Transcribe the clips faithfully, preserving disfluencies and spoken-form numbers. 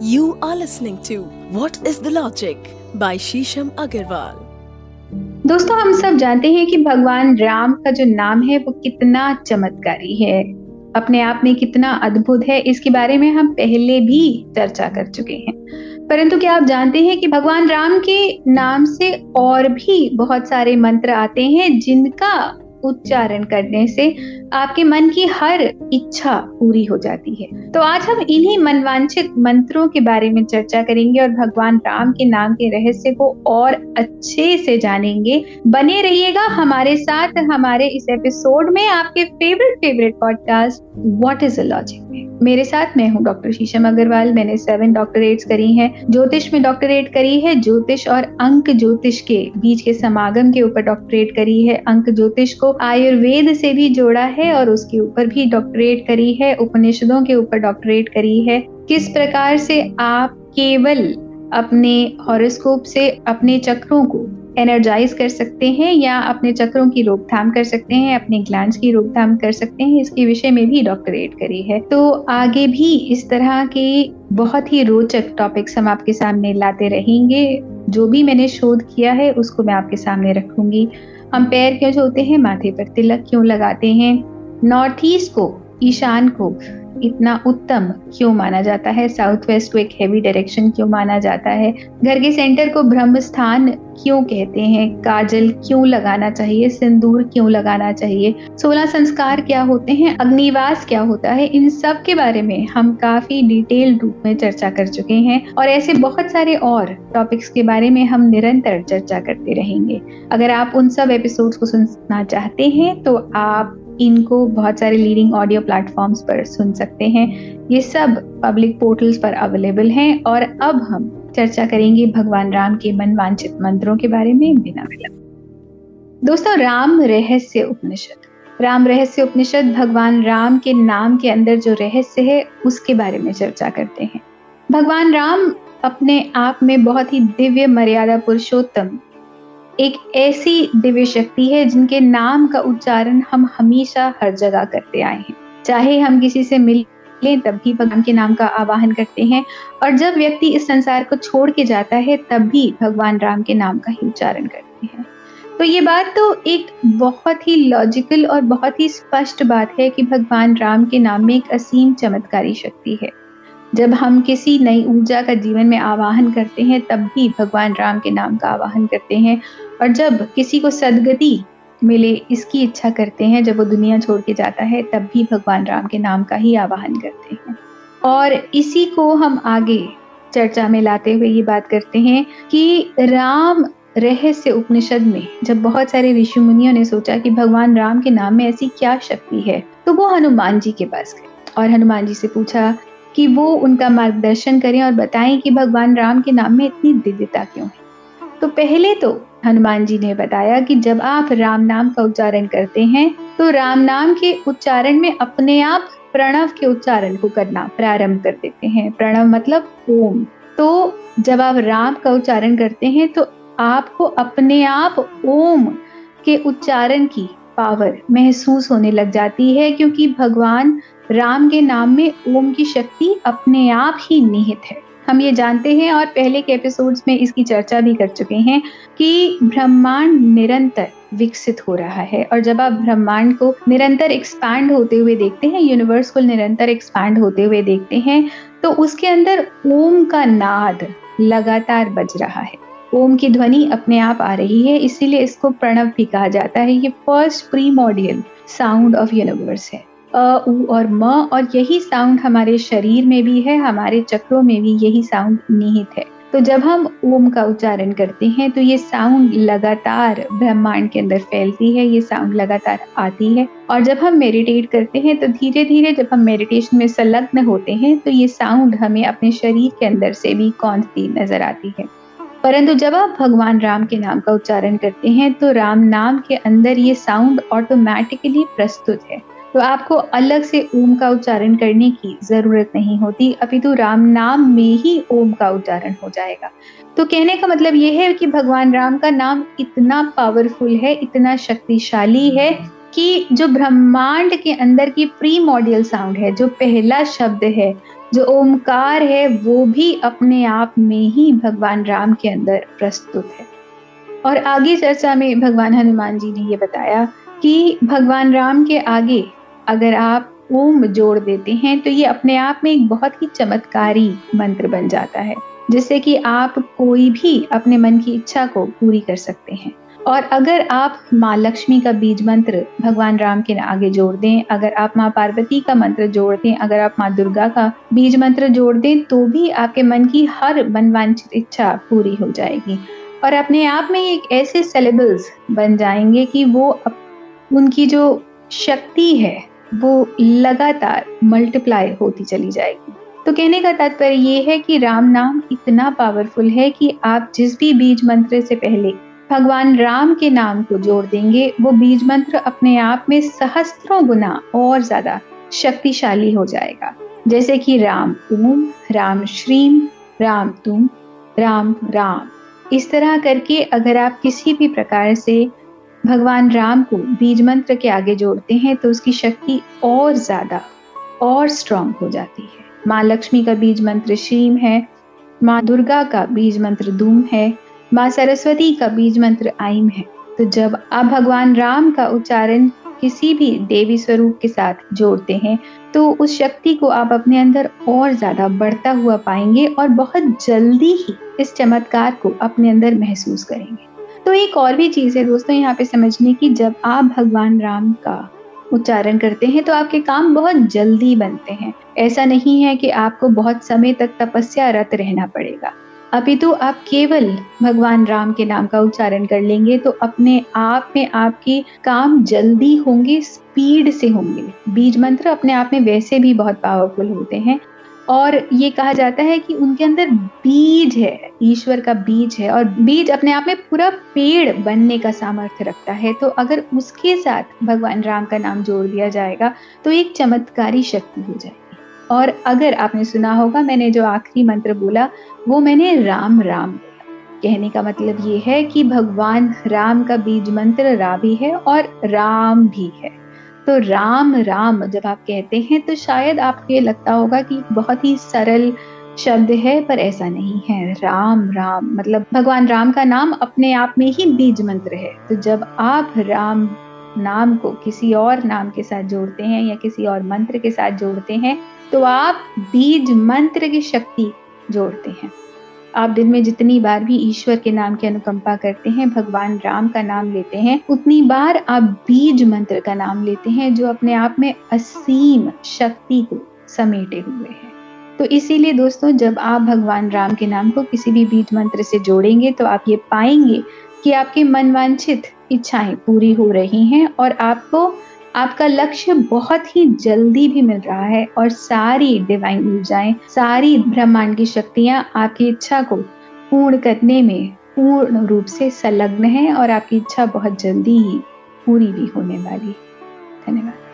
You are listening to What Is The Logic by शीशम अग्रवाल। दोस्तों, हम सब जानते हैं कि भगवान राम का जो नाम है वो कितना चमत्कारी है, अपने आप में कितना अद्भुत है। इसके बारे में हम पहले भी चर्चा कर चुके हैं, परंतु क्या आप जानते हैं कि भगवान राम के नाम से और भी बहुत सारे मंत्र आते हैं जिनका उच्चारण करने से आपके मन की हर इच्छा पूरी हो जाती है। तो आज हम इन्हीं मनवांछित मंत्रों के बारे में चर्चा करेंगे और भगवान राम के नाम के रहस्य को और अच्छे से जानेंगे। बने रहिएगा हमारे साथ, हमारे इस एपिसोड में, आपके favourite favourite podcast what is the logic में। मेरे साथ मैं हूँ डॉक्टर शीशम अग्रवाल। मैंने सेवन डॉक्टरेट्स करी है, ज्योतिष में डॉक्टरेट करी है, ज्योतिष और अंक ज्योतिष के बीच के समागम के ऊपर डॉक्टरेट करी है, अंक ज्योतिष को आयुर्वेद से भी जोड़ा है और उसके ऊपर भी डॉक्टरेट करी है, उपनिषदों के ऊपर डॉक्टरेट करी है। किस प्रकार से आप केवल अपने हॉरोस्कोप से अपने चक्रों को एनर्जाइज कर सकते हैं या अपने चक्रों की रोकथाम कर सकते हैं, अपने ग्लैंड्स की रोकथाम कर सकते हैं, इसके विषय में भी डॉक्टरेट करी है। तो आगे भी इस तरह के बहुत ही रोचक टॉपिक्स हम आपके सामने लाते रहेंगे। जो भी मैंने शोध किया है उसको मैं आपके सामने रखूंगी। हम पैर क्यों छूते हैं, माथे पर तिलक क्यों लगाते हैं, नॉर्थ ईस्ट को, ईशान को इतना उत्तम क्यों माना जाता है, साउथ वेस्ट को एक हेवी डायरेक्शन क्यों माना जाता है, घर के सेंटर को ब्रह्म स्थान क्यों कहते हैं, काजल क्यों लगाना चाहिए, सिंदूर क्यों लगाना चाहिए, सोलह संस्कार क्या होते हैं, अग्निवास क्या होता है, इन सब के बारे में हम काफी डिटेल रूप में चर्चा कर चुके हैं और ऐसे बहुत सारे और टॉपिक्स के बारे में हम निरंतर चर्चा करते रहेंगे। अगर आप उन सब एपिसोड्स को सुनना चाहते हैं तो आप इनको बहुत सारे लीडिंग ऑडियो प्लेटफॉर्म्स पर सुन सकते हैं। ये सब पब्लिक पोर्टल्स पर अवेलेबल हैं। और अब हम चर्चा करेंगे भगवान राम के मनवांछित मंत्रों के बारे में बिना विलंब। दोस्तों, राम रहस्य उपनिषद राम रहस्य उपनिषद भगवान राम के नाम के अंदर जो रहस्य है उसके बारे में चर्चा करते हैं। भगवान राम अपने आप में बहुत ही दिव्य मर्यादा पुरुषोत्तम एक ऐसी दिव्य शक्ति है जिनके नाम का उच्चारण हम हमेशा हर जगह करते आए हैं। चाहे हम किसी से मिलें तब भी भगवान के नाम का आवाहन करते हैं और जब व्यक्ति इस संसार को छोड़ के जाता है तब भी भगवान राम के नाम का ही उच्चारण करते हैं। तो ये बात तो एक बहुत ही लॉजिकल और बहुत ही स्पष्ट बात है कि भगवान राम के नाम में एक असीम चमत्कारी शक्ति है। जब हम किसी नई ऊर्जा का जीवन में आवाहन करते हैं तब भी भगवान राम के नाम का आवाहन करते हैं और जब किसी को सद्गति मिले इसकी इच्छा करते हैं, जब वो दुनिया छोड़ के जाता है तब भी भगवान राम के नाम का ही आवाहन करते हैं। और इसी को हम आगे चर्चा में लाते हुए ये बात करते हैं कि राम रहस्य उपनिषद में जब बहुत सारे ऋषि मुनियों ने सोचा कि भगवान राम के नाम में ऐसी क्या शक्ति है तो वो हनुमान जी के पास गए और हनुमान जी से पूछा कि वो उनका मार्गदर्शन करें और बताएं कि भगवान राम के नाम में इतनी दिव्यता क्यों है। तो पहले तो हनुमान जी ने बताया कि जब आप राम नाम का उच्चारण करते हैं तो राम नाम के उच्चारण में अपने आप प्रणव के उच्चारण को करना प्रारंभ कर देते हैं। प्रणव मतलब ओम। तो जब आप राम का उच्चारण करते हैं तो आपको अपने आप ओम के उच्चारण की पावर महसूस होने लग जाती है, क्योंकि भगवान राम के नाम में ओम की शक्ति अपने आप ही निहित है। हम ये जानते हैं और पहले के एपिसोड्स में इसकी चर्चा भी कर चुके हैं कि ब्रह्मांड निरंतर विकसित हो रहा है और जब आप ब्रह्मांड को निरंतर एक्सपैंड होते हुए देखते हैं, यूनिवर्स को निरंतर एक्सपैंड होते हुए देखते हैं, तो उसके अंदर ओम का नाद लगातार बज रहा है, ओम की ध्वनि अपने आप आ रही है। इसीलिए इसको प्रणव भी कहा जाता है। ये first primordial sound of universe है, अ, उ और म, और यही साउंड हमारे शरीर में भी है, हमारे चक्रों में भी यही साउंड निहित है। तो जब हम ओम का उच्चारण करते हैं तो ये साउंड लगातार ब्रह्मांड के अंदर फैलती है, ये साउंड लगातार आती है। और जब हम मेडिटेट करते हैं तो धीरे धीरे जब हम मेडिटेशन में संलग्न होते हैं तो ये साउंड हमें अपने शरीर के अंदर से भी कौंधती नजर आती है। परंतु जब आप भगवान राम के नाम का उच्चारण करते हैं तो राम नाम के अंदर ये साउंड ऑटोमेटिकली प्रस्तुत है, तो आपको अलग से ओम का उच्चारण करने की जरूरत नहीं होती, अपितु राम नाम में ही ओम का उच्चारण हो जाएगा। तो कहने का मतलब यह है कि भगवान राम का नाम इतना पावरफुल है, इतना शक्तिशाली है कि जो ब्रह्मांड के अंदर की प्रीमोर्डियल साउंड है, जो पहला शब्द है, जो ओमकार है वो भी अपने आप में ही भगवान राम के अंदर प्रस्तुत है। और आगे चर्चा में भगवान हनुमान जी ने ये बताया कि भगवान राम के आगे अगर आप ओम जोड़ देते हैं तो ये अपने आप में एक बहुत ही चमत्कारी मंत्र बन जाता है, जिससे कि आप कोई भी अपने मन की इच्छा को पूरी कर सकते हैं। और अगर आप माँ लक्ष्मी का बीज मंत्र भगवान राम के आगे जोड़ दें, अगर आप माँ पार्वती का मंत्र जोड़ दें, अगर आप माँ दुर्गा का बीज मंत्र जोड़ दें, तो भी आपके मन की हर मनवांछित इच्छा पूरी हो जाएगी और अपने आप में एक ऐसे सिलेबल्स बन जाएंगे कि वो उनकी जो शक्ति है वो लगातार मल्टीप्लाई होती चली जाएगी। तो कहने का तात्पर्य ये है कि राम नाम इतना पावरफुल है कि आप जिस भी बीज मंत्र से पहले भगवान राम के नाम को जोड़ देंगे, वो बीज मंत्र अपने आप में सहस्त्रों गुना और ज्यादा शक्तिशाली हो जाएगा। जैसे कि राम ओम, राम श्रीम, राम तुम, राम राम, इस तरह करके अगर आप किसी भी प्रकार से भगवान राम को बीज मंत्र के आगे जोड़ते हैं तो उसकी शक्ति और ज्यादा और स्ट्रांग हो जाती है। माँ लक्ष्मी का बीज मंत्र श्रीम है, माँ दुर्गा का बीज मंत्र दूम है, माँ सरस्वती का बीज मंत्र आईम है। तो जब आप भगवान राम का उच्चारण किसी भी देवी स्वरूप के साथ जोड़ते हैं तो उस शक्ति को आप अपने अंदर और ज्यादा बढ़ता हुआ पाएंगे और बहुत जल्दी ही इस चमत्कार को अपने अंदर महसूस करेंगे। तो एक और भी चीज है दोस्तों यहाँ पे समझने की, जब आप भगवान राम का उच्चारण करते हैं तो आपके काम बहुत जल्दी बनते हैं। ऐसा नहीं है कि आपको बहुत समय तक तपस्या रत रहना पड़ेगा, अपितु आप केवल भगवान राम के नाम का उच्चारण कर लेंगे तो अपने आप में आपके काम जल्दी होंगे, स्पीड से होंगे। बीज मंत्र अपने आप में वैसे भी बहुत पावरफुल होते हैं और ये कहा जाता है कि उनके अंदर बीज है, ईश्वर का बीज है, और बीज अपने आप में पूरा पेड़ बनने का सामर्थ्य रखता है। तो अगर उसके साथ भगवान राम का नाम जोड़ दिया जाएगा तो एक चमत्कारी शक्ति हो जाएगी। और अगर आपने सुना होगा, मैंने जो आखिरी मंत्र बोला वो मैंने राम राम बोला। कहने का मतलब ये है कि भगवान राम का बीज मंत्र रा भी है और राम भी है। तो राम राम जब आप कहते हैं तो शायद आपको ये लगता होगा कि बहुत ही सरल शब्द है, पर ऐसा नहीं है। राम राम मतलब भगवान राम का नाम अपने आप में ही बीज मंत्र है। तो जब आप राम नाम को किसी और नाम के साथ जोड़ते हैं या किसी और मंत्र के साथ जोड़ते हैं तो आप बीज मंत्र की शक्ति जोड़ते हैं। आप दिन में जितनी बार भी ईश्वर के नाम की अनुकंपा करते हैं, भगवान राम का नाम लेते हैं, उतनी बार आप बीज मंत्र का नाम लेते हैं, जो अपने आप में असीम शक्ति को समेटे हुए है। तो इसीलिए दोस्तों, जब आप भगवान राम के नाम को किसी भी बीज मंत्र से जोड़ेंगे तो आप ये पाएंगे कि आपके मनवांछित इच्छाएं पूरी हो रही हैं और आपको आपका लक्ष्य बहुत ही जल्दी भी मिल रहा है और सारी डिवाइन ऊर्जाएं, सारी ब्रह्मांड की शक्तियां आपकी इच्छा को पूर्ण करने में पूर्ण रूप से संलग्न हैं और आपकी इच्छा बहुत जल्दी ही पूरी भी होने वाली। धन्यवाद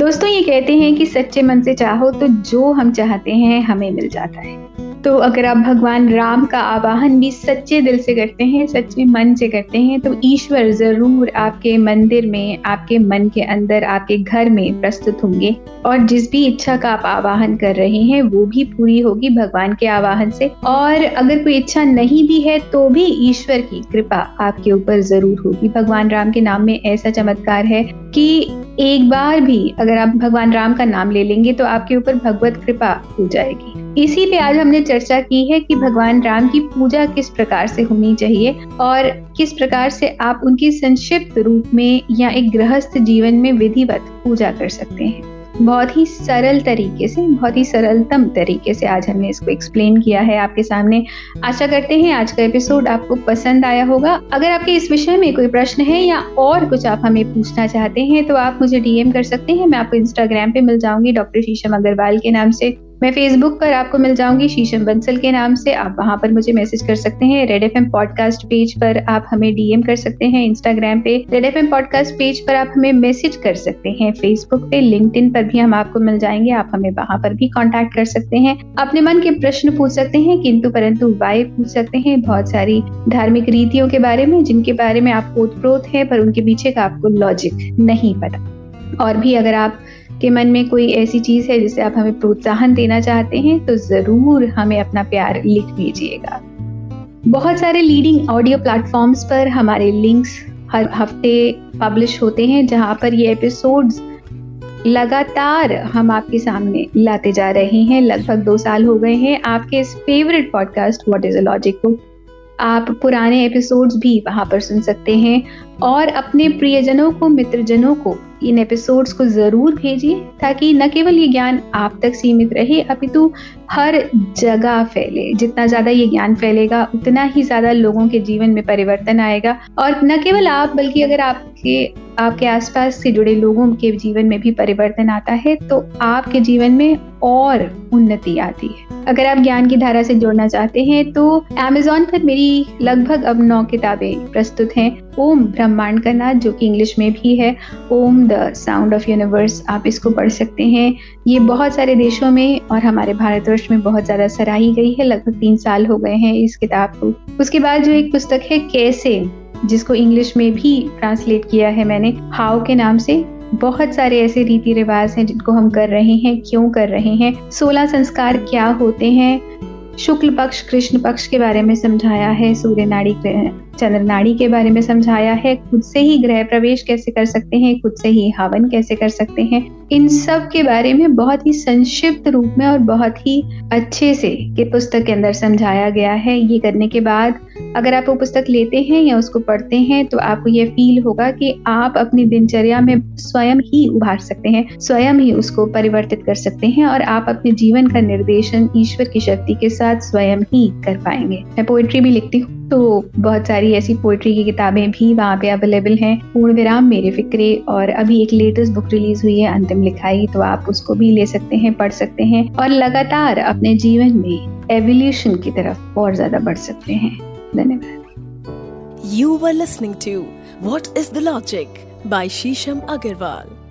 दोस्तों। ये कहते हैं कि सच्चे मन से चाहो तो जो हम चाहते हैं हमें मिल जाता है। तो अगर आप भगवान राम का आवाहन भी सच्चे दिल से करते हैं, सच्चे मन से करते हैं, तो ईश्वर जरूर आपके मंदिर में, आपके मन के अंदर, आपके घर में प्रस्तुत होंगे और जिस भी इच्छा का आप आवाहन कर रहे हैं वो भी पूरी होगी भगवान के आवाहन से। और अगर कोई इच्छा नहीं भी है तो भी ईश्वर की कृपा आपके ऊपर जरूर होगी। भगवान राम के नाम में ऐसा चमत्कार है कि एक बार भी अगर आप भगवान राम का नाम ले लेंगे तो आपके ऊपर भगवत कृपा हो जाएगी। इसी पे आज हमने चर्चा की है कि भगवान राम की पूजा किस प्रकार से होनी चाहिए और किस प्रकार से आप उनकी संक्षिप्त रूप में या एक गृहस्थ जीवन में विधिवत पूजा कर सकते हैं। बहुत ही सरल तरीके से, बहुत ही सरलतम तरीके से आज हमने इसको एक्सप्लेन किया है आपके सामने। आशा करते हैं आज का एपिसोड आपको पसंद आया होगा। अगर आपके इस विषय में कोई प्रश्न है या और कुछ आप हमें पूछना चाहते हैं तो आप मुझे डीएम कर सकते हैं। मैं आपको इंस्टाग्राम पे मिल जाऊंगी डॉक्टर शीशम अग्रवाल के नाम से। मैं फेसबुक पर आपको मिल जाऊंगी शीशम बंसल के नाम से। आप वहां पर मुझे मैसेज कर सकते हैं। रेड एफएम पॉडकास्ट पेज पर आप हमें डीएम कर सकते हैं। इंस्टाग्राम पे रेड एफएम पॉडकास्ट पेज पर आप हमें मैसेज कर सकते हैं। फेसबुक पे, लिंक्डइन पर भी हम आपको मिल जाएंगे। आप हमें वहां पर भी कांटेक्ट कर सकते हैं। अपने मन के प्रश्न पूछ सकते हैं, किंतु परंतु वाय पूछ सकते हैं। बहुत सारी धार्मिक रीतियों के बारे में जिनके बारे में आप ओतप्रोत है पर उनके पीछे का आपको लॉजिक नहीं पता। और भी अगर आप के मन में कोई ऐसी चीज है जिसे आप हमें प्रोत्साहन देना चाहते हैं, तो जरूर हमें अपना प्यार लिख भेजिएगा। बहुत सारे लीडिंग ऑडियो प्लेटफॉर्म्स पर हमारे लिंक्स हर हफ्ते पब्लिश होते हैं, जहां पर ये एपिसोड्स लगातार हम आपके सामने लाते जा रहे हैं। लगभग दो साल हो गए हैं आपके इस favourite podcast what is the logic को। आप पुराने एपिसोड्स भी वहां पर सुन सकते हैं और अपने प्रियजनों को, मित्रजनों को इन एपिसोड्स को जरूर भेजिए, ताकि न केवल ये ज्ञान आप तक सीमित रहे अपितु हर जगह फैले। जितना ज्यादा ये ज्ञान फैलेगा उतना ही ज्यादा लोगों के जीवन में परिवर्तन आएगा, और न केवल आप बल्कि अगर आपके आपके आसपास से जुड़े लोगों के जीवन में भी परिवर्तन आता है तो आपके जीवन में और उन्नति आती है। अगर आप ज्ञान की धारा से जुड़ना चाहते हैं तो अमेजोन पर मेरी लगभग अब नौ किताबें प्रस्तुत हैं। ओम ब्रह्मांड का नाद, जो कि इंग्लिश में भी है, Om the sound of universe, आप इसको पढ़ सकते हैं। ये बहुत सारे देशों में और हमारे भारतवर्ष में बहुत ज्यादा सराही गई है। लगभग तीन साल हो गए हैं इस किताब को। उसके बाद जो एक पुस्तक है कैसे, जिसको इंग्लिश में भी ट्रांसलेट किया है मैंने, हाउ के नाम से। बहुत सारे ऐसे रीति रिवाज हैं जिनको हम कर रहे हैं, क्यों कर रहे हैं, सोलह संस्कार क्या होते हैं, शुक्ल पक्ष कृष्ण पक्ष के बारे में समझाया है, सूर्य नाड़ी चंद्र नाड़ी के बारे में समझाया है, खुद से ही गृह प्रवेश कैसे कर सकते हैं, खुद से ही हवन कैसे कर सकते हैं। इन सब के बारे में बहुत ही संक्षिप्त रूप में और बहुत ही अच्छे से के पुस्तक के अंदर समझाया गया है। ये करने के बाद अगर आप वो पुस्तक लेते हैं या उसको पढ़ते हैं तो आपको ये फील होगा कि आप अपनी दिनचर्या में स्वयं ही उभार सकते हैं, स्वयं ही उसको परिवर्तित कर सकते हैं, और आप अपने जीवन का निर्देशन ईश्वर की शक्ति के साथ स्वयं ही कर पाएंगे। मैं पोएट्री भी लिखती हूँ, तो बहुत सारी ऐसी पोएट्री की किताबें भी वहाँ पे अवेलेबल हैं। पूर्ण विराम, मेरे फिक्रे, और अभी एक लेटेस्ट बुक रिलीज हुई है अंतिम लिखाई, तो आप उसको भी ले सकते हैं, पढ़ सकते हैं और लगातार अपने जीवन में एवोल्यूशन की तरफ और ज्यादा बढ़ सकते हैं। धन्यवाद। You were listening to what is the logic by शीशम अग्रवाल।